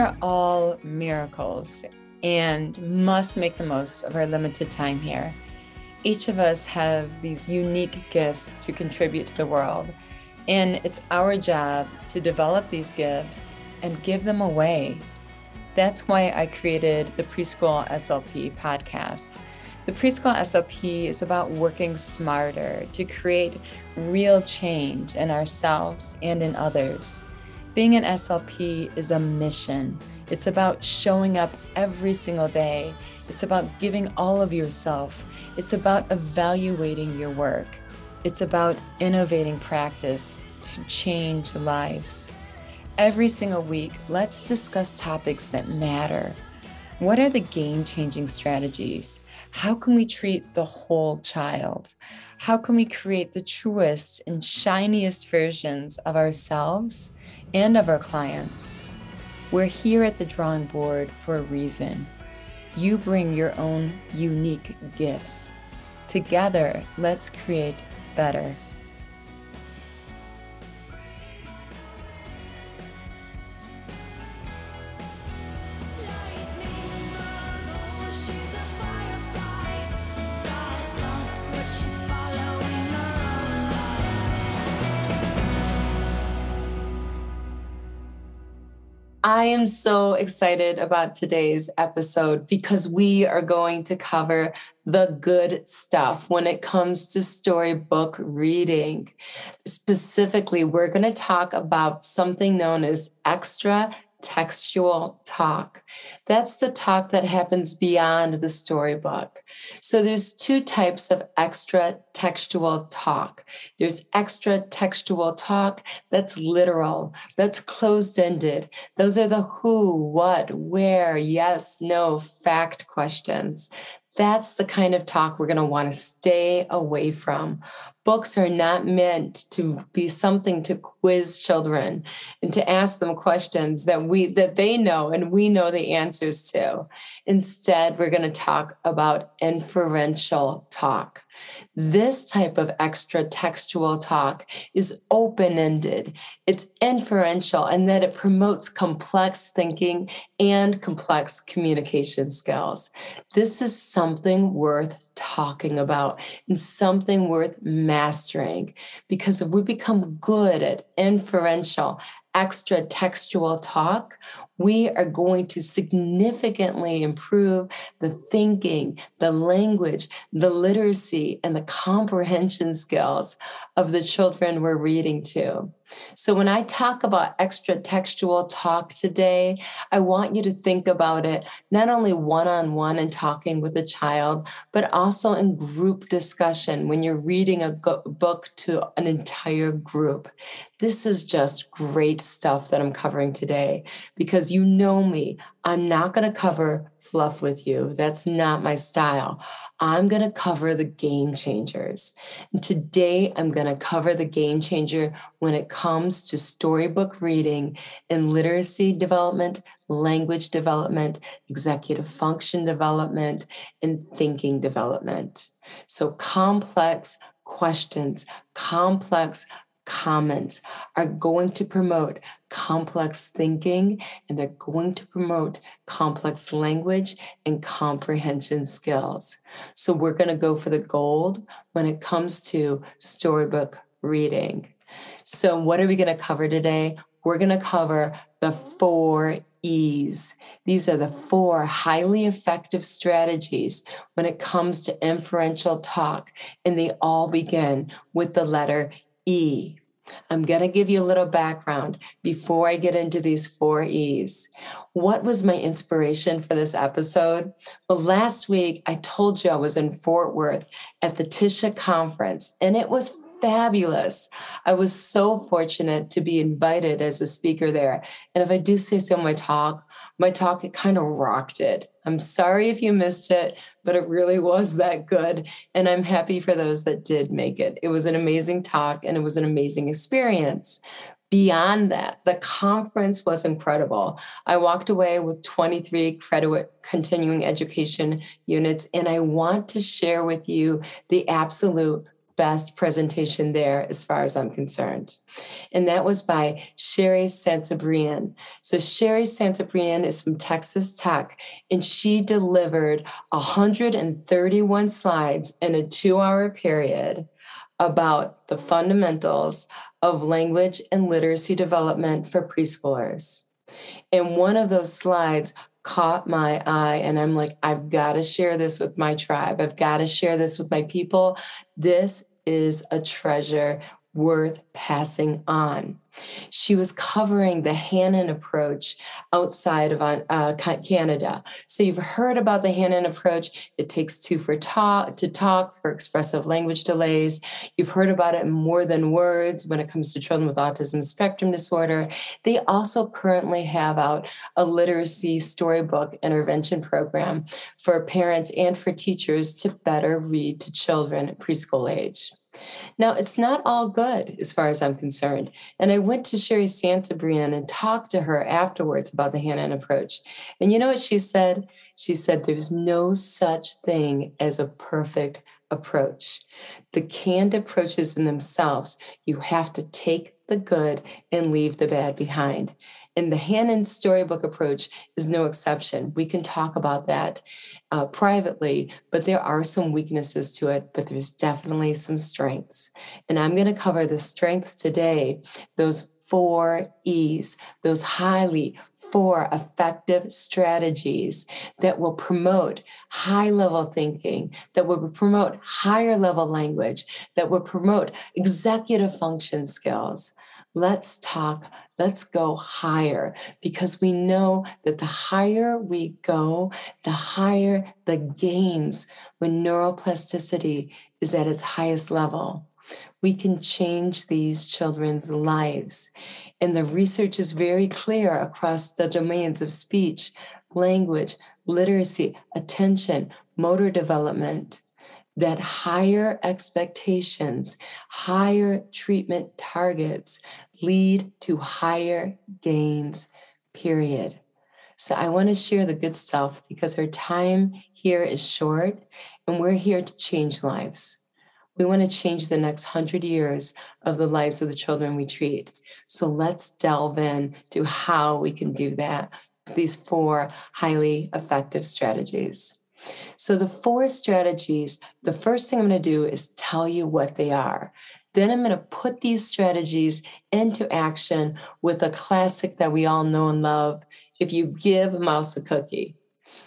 are all miracles and must make the most of our limited time here. Each of us have these unique gifts to contribute to the world, and it's our job to develop these gifts and give them away. That's why I created the Preschool SLP podcast. The Preschool SLP is about working smarter to create real change in ourselves and in others. Being an SLP is a mission. It's about showing up every single day. It's about giving all of yourself. It's about evaluating your work. It's about innovating practice to change lives. Every single week, let's discuss topics that matter. What are the game-changing strategies? How can we treat the whole child? How can we create the truest and shiniest versions of ourselves and of our clients? We're here at the drawing board for a reason. You bring your own unique gifts. Together, let's create better. I am so excited about today's episode because we are going to cover the good stuff when it comes to storybook reading. Specifically, we're going to talk about something known as extratextual talk. That's the talk that happens beyond the storybook. So there's two types of extratextual talk. There's extratextual talk that's literal, that's closed-ended. Those are the who, what, where, yes, no, fact questions. That's the kind of talk we're going to want to stay away from. Books are not meant to be something to quiz children and to ask them questions that they know and we know the answers to. Instead, we're going to talk about inferential talk. This type of extratextual talk is open-ended. It's inferential in that it promotes complex thinking and complex communication skills. This is something worth talking about and something worth mastering, because if we become good at inferential, extratextual talk, we are going to significantly improve the thinking, the language, the literacy, and the comprehension skills of the children we're reading to. So when I talk about extratextual talk today, I want you to think about it not only one-on-one and talking with a child, but also in group discussion when you're reading a book to an entire group. This is just great stuff that I'm covering today, because you know me, I'm not going to cover fluff with you. That's not my style. I'm going to cover the game changers. And today, I'm going to cover the game changer when it comes to storybook reading and literacy development, language development, executive function development, and thinking development. So complex questions, complex comments are going to promote complex thinking, and they're going to promote complex language and comprehension skills. So we're going to go for the gold when it comes to storybook reading. So what are we going to cover today? We're going to cover the 4 E's. These are the 4 highly effective strategies when it comes to inferential talk, and they all begin with the letter E. I'm going to give you a little background before I get into these 4 E's. What was my inspiration for this episode? Well, last week I told you I was in Fort Worth at the TSHA Conference, and it was fabulous. I was so fortunate to be invited as a speaker there. And if I do say so in my talk, it kind of rocked it. I'm sorry if you missed it, but it really was that good. And I'm happy for those that did make it. It was an amazing talk and it was an amazing experience. Beyond that, the conference was incredible. I walked away with 23 credit continuing education units, and I want to share with you the absolute best presentation there as far as I'm concerned. And that was by Sherry Sancibrian. So Sherry Sancibrian is from Texas Tech, and she delivered 131 slides in a 2-hour period about the fundamentals of language and literacy development for preschoolers. And one of those slides caught my eye, and I'm like, I've got to share this with my tribe. I've got to share this with my people. This is a treasure worth passing on. She was covering the Hanen approach outside of Canada. So you've heard about the Hanen approach. It takes two to talk for expressive language delays. You've heard about it in More Than Words when it comes to children with autism spectrum disorder. They also currently have out a literacy storybook intervention program for parents and for teachers to better read to children at preschool age. Now, it's not all good as far as I'm concerned. And I went to Sherry Sancibrian and talked to her afterwards about the Hanen approach. And you know what she said? She said, there's no such thing as a perfect approach. The canned approaches in themselves, you have to take the good and leave the bad behind. And the Hanen storybook approach is no exception. We can talk about that privately, but there are some weaknesses to it, but there's definitely some strengths. And I'm going to cover the strengths today, those 4 E's, those highly 4 effective strategies that will promote high-level thinking, that will promote higher-level language, that will promote executive function skills. Let's talk, let's go higher, because we know that the higher we go, the higher the gains when neuroplasticity is at its highest level. We can change these children's lives. And the research is very clear across the domains of speech, language, literacy, attention, motor development, that higher expectations, higher treatment targets lead to higher gains, period. So I want to share the good stuff because our time here is short and we're here to change lives. We want to change the next 100 years of the lives of the children we treat. So let's delve in to how we can do that, these 4 highly effective strategies. So the 4 strategies, the first thing I'm going to do is tell you what they are. Then I'm going to put these strategies into action with a classic that we all know and love, If You Give a Mouse a Cookie.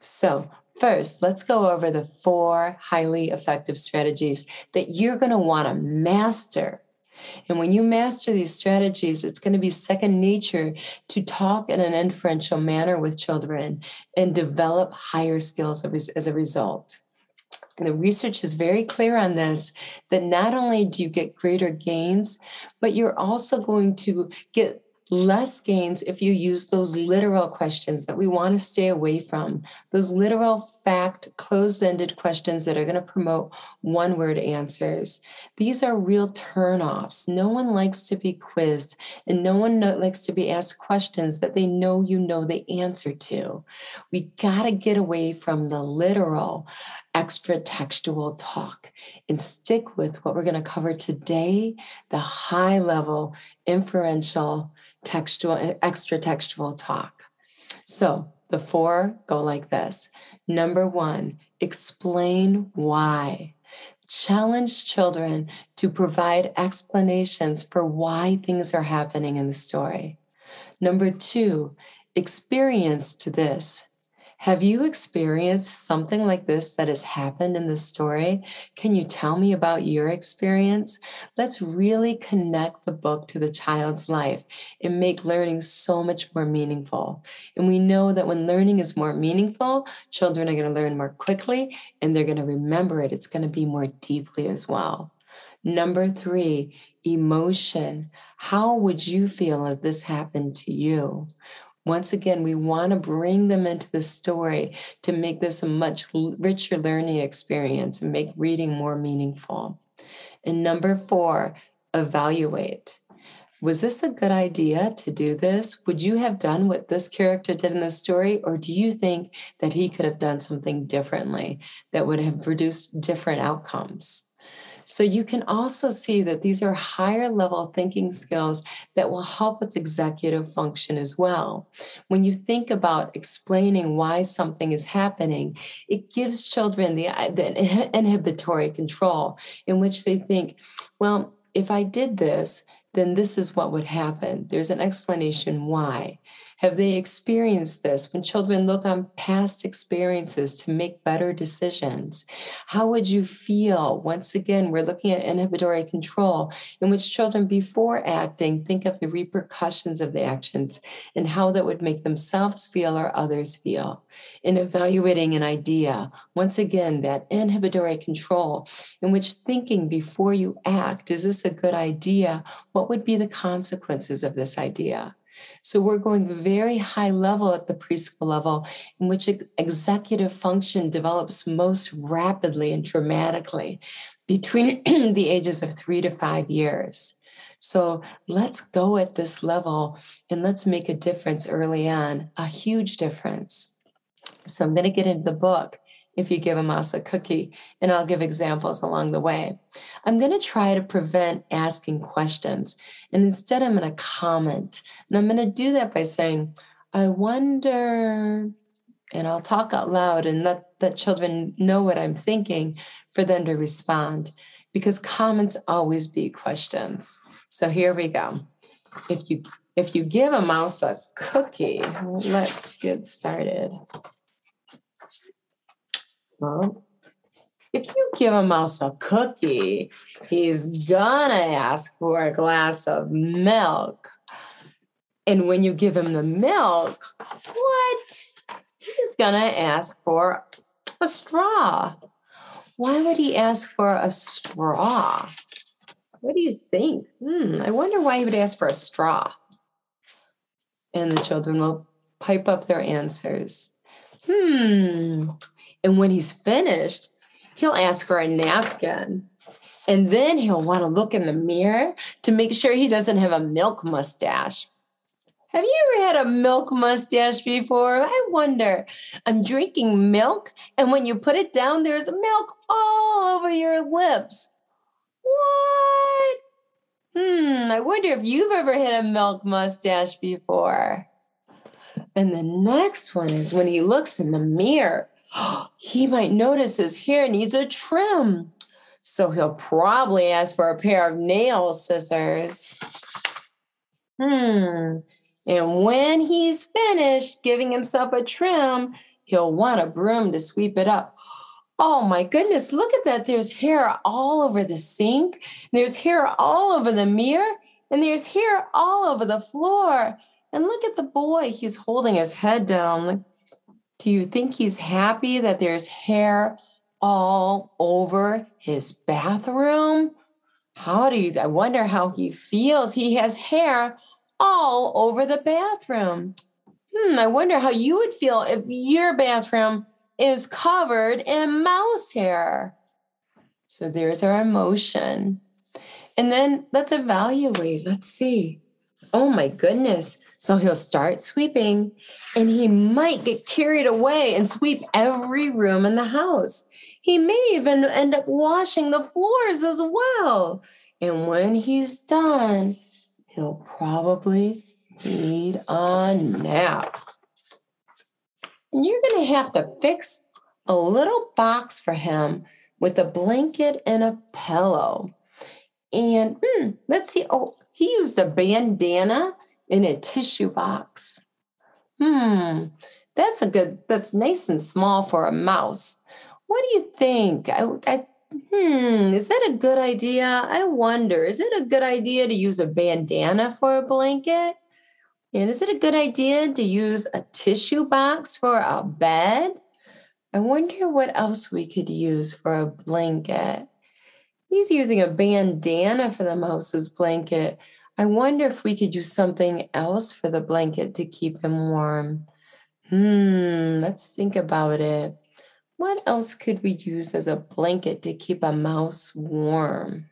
So first, let's go over the 4 highly effective strategies that you're going to want to master. And when you master these strategies, it's going to be second nature to talk in an inferential manner with children and develop higher skills as a result. And the research is very clear on this, that not only do you get greater gains, but you're also going to get less gains if you use those literal questions that we want to stay away from, those literal fact, closed-ended questions that are going to promote one-word answers. These are real turnoffs. No one likes to be quizzed, and no one likes to be asked questions that they know you know the answer to. We got to get away from the literal extratextual talk and stick with what we're going to cover today, the high-level, inferential, textual, extratextual talk. So the 4 go like this. Number 1, explain why. Challenge children to provide explanations for why things are happening in the story. Number 2, experience this. Have you experienced something like this that has happened in the story? Can you tell me about your experience? Let's really connect the book to the child's life and make learning so much more meaningful. And we know that when learning is more meaningful, children are going to learn more quickly and they're going to remember it. It's going to be more deeply as well. Number 3, emotion. How would you feel if this happened to you? Once again, we want to bring them into the story to make this a much richer learning experience and make reading more meaningful. And number 4, evaluate. Was this a good idea to do this? Would you have done what this character did in the story? Or do you think that he could have done something differently that would have produced different outcomes? So you can also see that these are higher level thinking skills that will help with executive function as well. When you think about explaining why something is happening, it gives children the inhibitory control in which they think, well, if I did this, then this is what would happen. There's an explanation why. Have they experienced this? When children look on past experiences to make better decisions, how would you feel? Once again, we're looking at inhibitory control, in which children before acting think of the repercussions of the actions and how that would make themselves feel or others feel. In evaluating an idea, once again, that inhibitory control in which thinking before you act, is this a good idea? What would be the consequences of this idea? So we're going very high level at the preschool level, in which executive function develops most rapidly and dramatically between the ages of 3 to 5 years. So let's go at this level and let's make a difference early on, a huge difference. So I'm going to get into the book, If You Give a Mouse a Cookie, and I'll give examples along the way. I'm going to try to prevent asking questions, and instead I'm going to comment. And I'm going to do that by saying, I wonder, and I'll talk out loud and let the children know what I'm thinking for them to respond, because comments always be questions. So here we go. If you give a mouse a cookie, let's get started. Well, if you give a mouse a cookie, he's gonna ask for a glass of milk. And when you give him the milk, what? He's gonna ask for a straw. Why would he ask for a straw? What do you think? I wonder why he would ask for a straw. And the children will pipe up their answers. And when he's finished, he'll ask for a napkin. And then he'll want to look in the mirror to make sure he doesn't have a milk mustache. Have you ever had a milk mustache before? I wonder. I'm drinking milk, and when you put it down, there's milk all over your lips. What? I wonder if you've ever had a milk mustache before. And the next one is when he looks in the mirror, he might notice his hair needs a trim. So he'll probably ask for a pair of nail scissors. And when he's finished giving himself a trim, he'll want a broom to sweep it up. Oh my goodness, look at that. There's hair all over the sink. There's hair all over the mirror. And there's hair all over the floor. And look at the boy. He's holding his head down like, do you think he's happy that there's hair all over his bathroom? I wonder how he feels. He has hair all over the bathroom. I wonder how you would feel if your bathroom is covered in mouse hair. So there's our emotion. And then let's evaluate. Let's see. Oh my goodness. So he'll start sweeping, and he might get carried away and sweep every room in the house. He may even end up washing the floors as well. And when he's done, he'll probably need a nap. And you're going to have to fix a little box for him with a blanket and a pillow. And let's see. Oh, he used a bandana in a tissue box. That's nice and small for a mouse. What do you think? Is that a good idea? I wonder, is it a good idea to use a bandana for a blanket? And is it a good idea to use a tissue box for a bed? I wonder what else we could use for a blanket. He's using a bandana for the mouse's blanket. I wonder if we could use something else for the blanket to keep him warm. Let's think about it. What else could we use as a blanket to keep a mouse warm?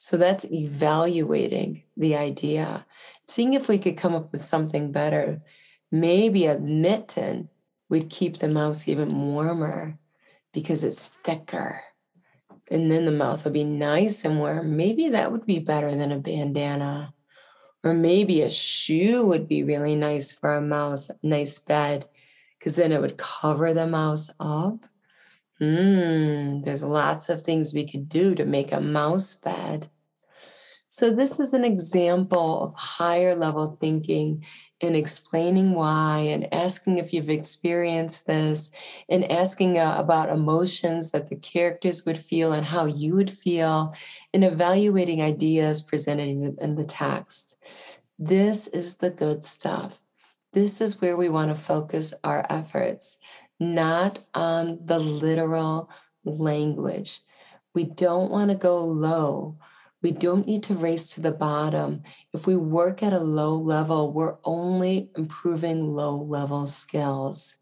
So that's evaluating the idea, seeing if we could come up with something better. Maybe a mitten would keep the mouse even warmer because it's thicker. and then the mouse will be nice and wear. Maybe that would be better than a bandana, or maybe a shoe would be really nice for a mouse, nice bed, because then it would cover the mouse up. There's lots of things we could do to make a mouse bed. So this is an example of higher level thinking and explaining why and asking if you've experienced this and asking about emotions that the characters would feel and how you would feel and evaluating ideas presented in the text. This is the good stuff. This is where we want to focus our efforts, not on the literal language. We don't want to go low. We don't need to race to the bottom. If we work at a low level, we're only improving low-level skills.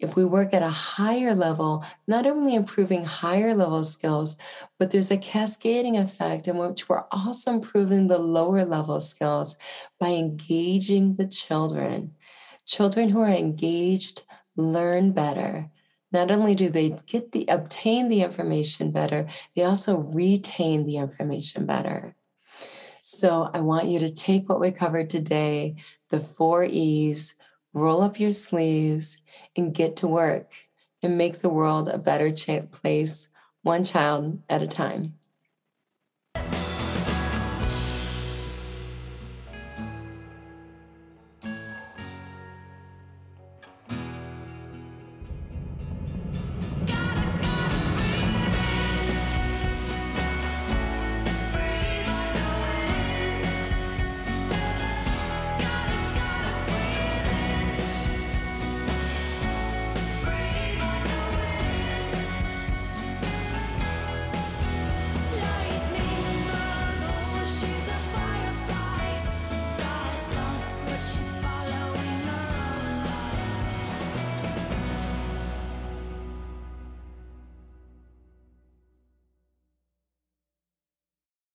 If we work at a higher level, not only improving higher-level skills, but there's a cascading effect in which we're also improving the lower-level skills by engaging the children. Children who are engaged learn better. Not only do they obtain the information better, they also retain the information better. So I want you to take what we covered today, the 4 E's, roll up your sleeves and get to work and make the world a better place, one child at a time.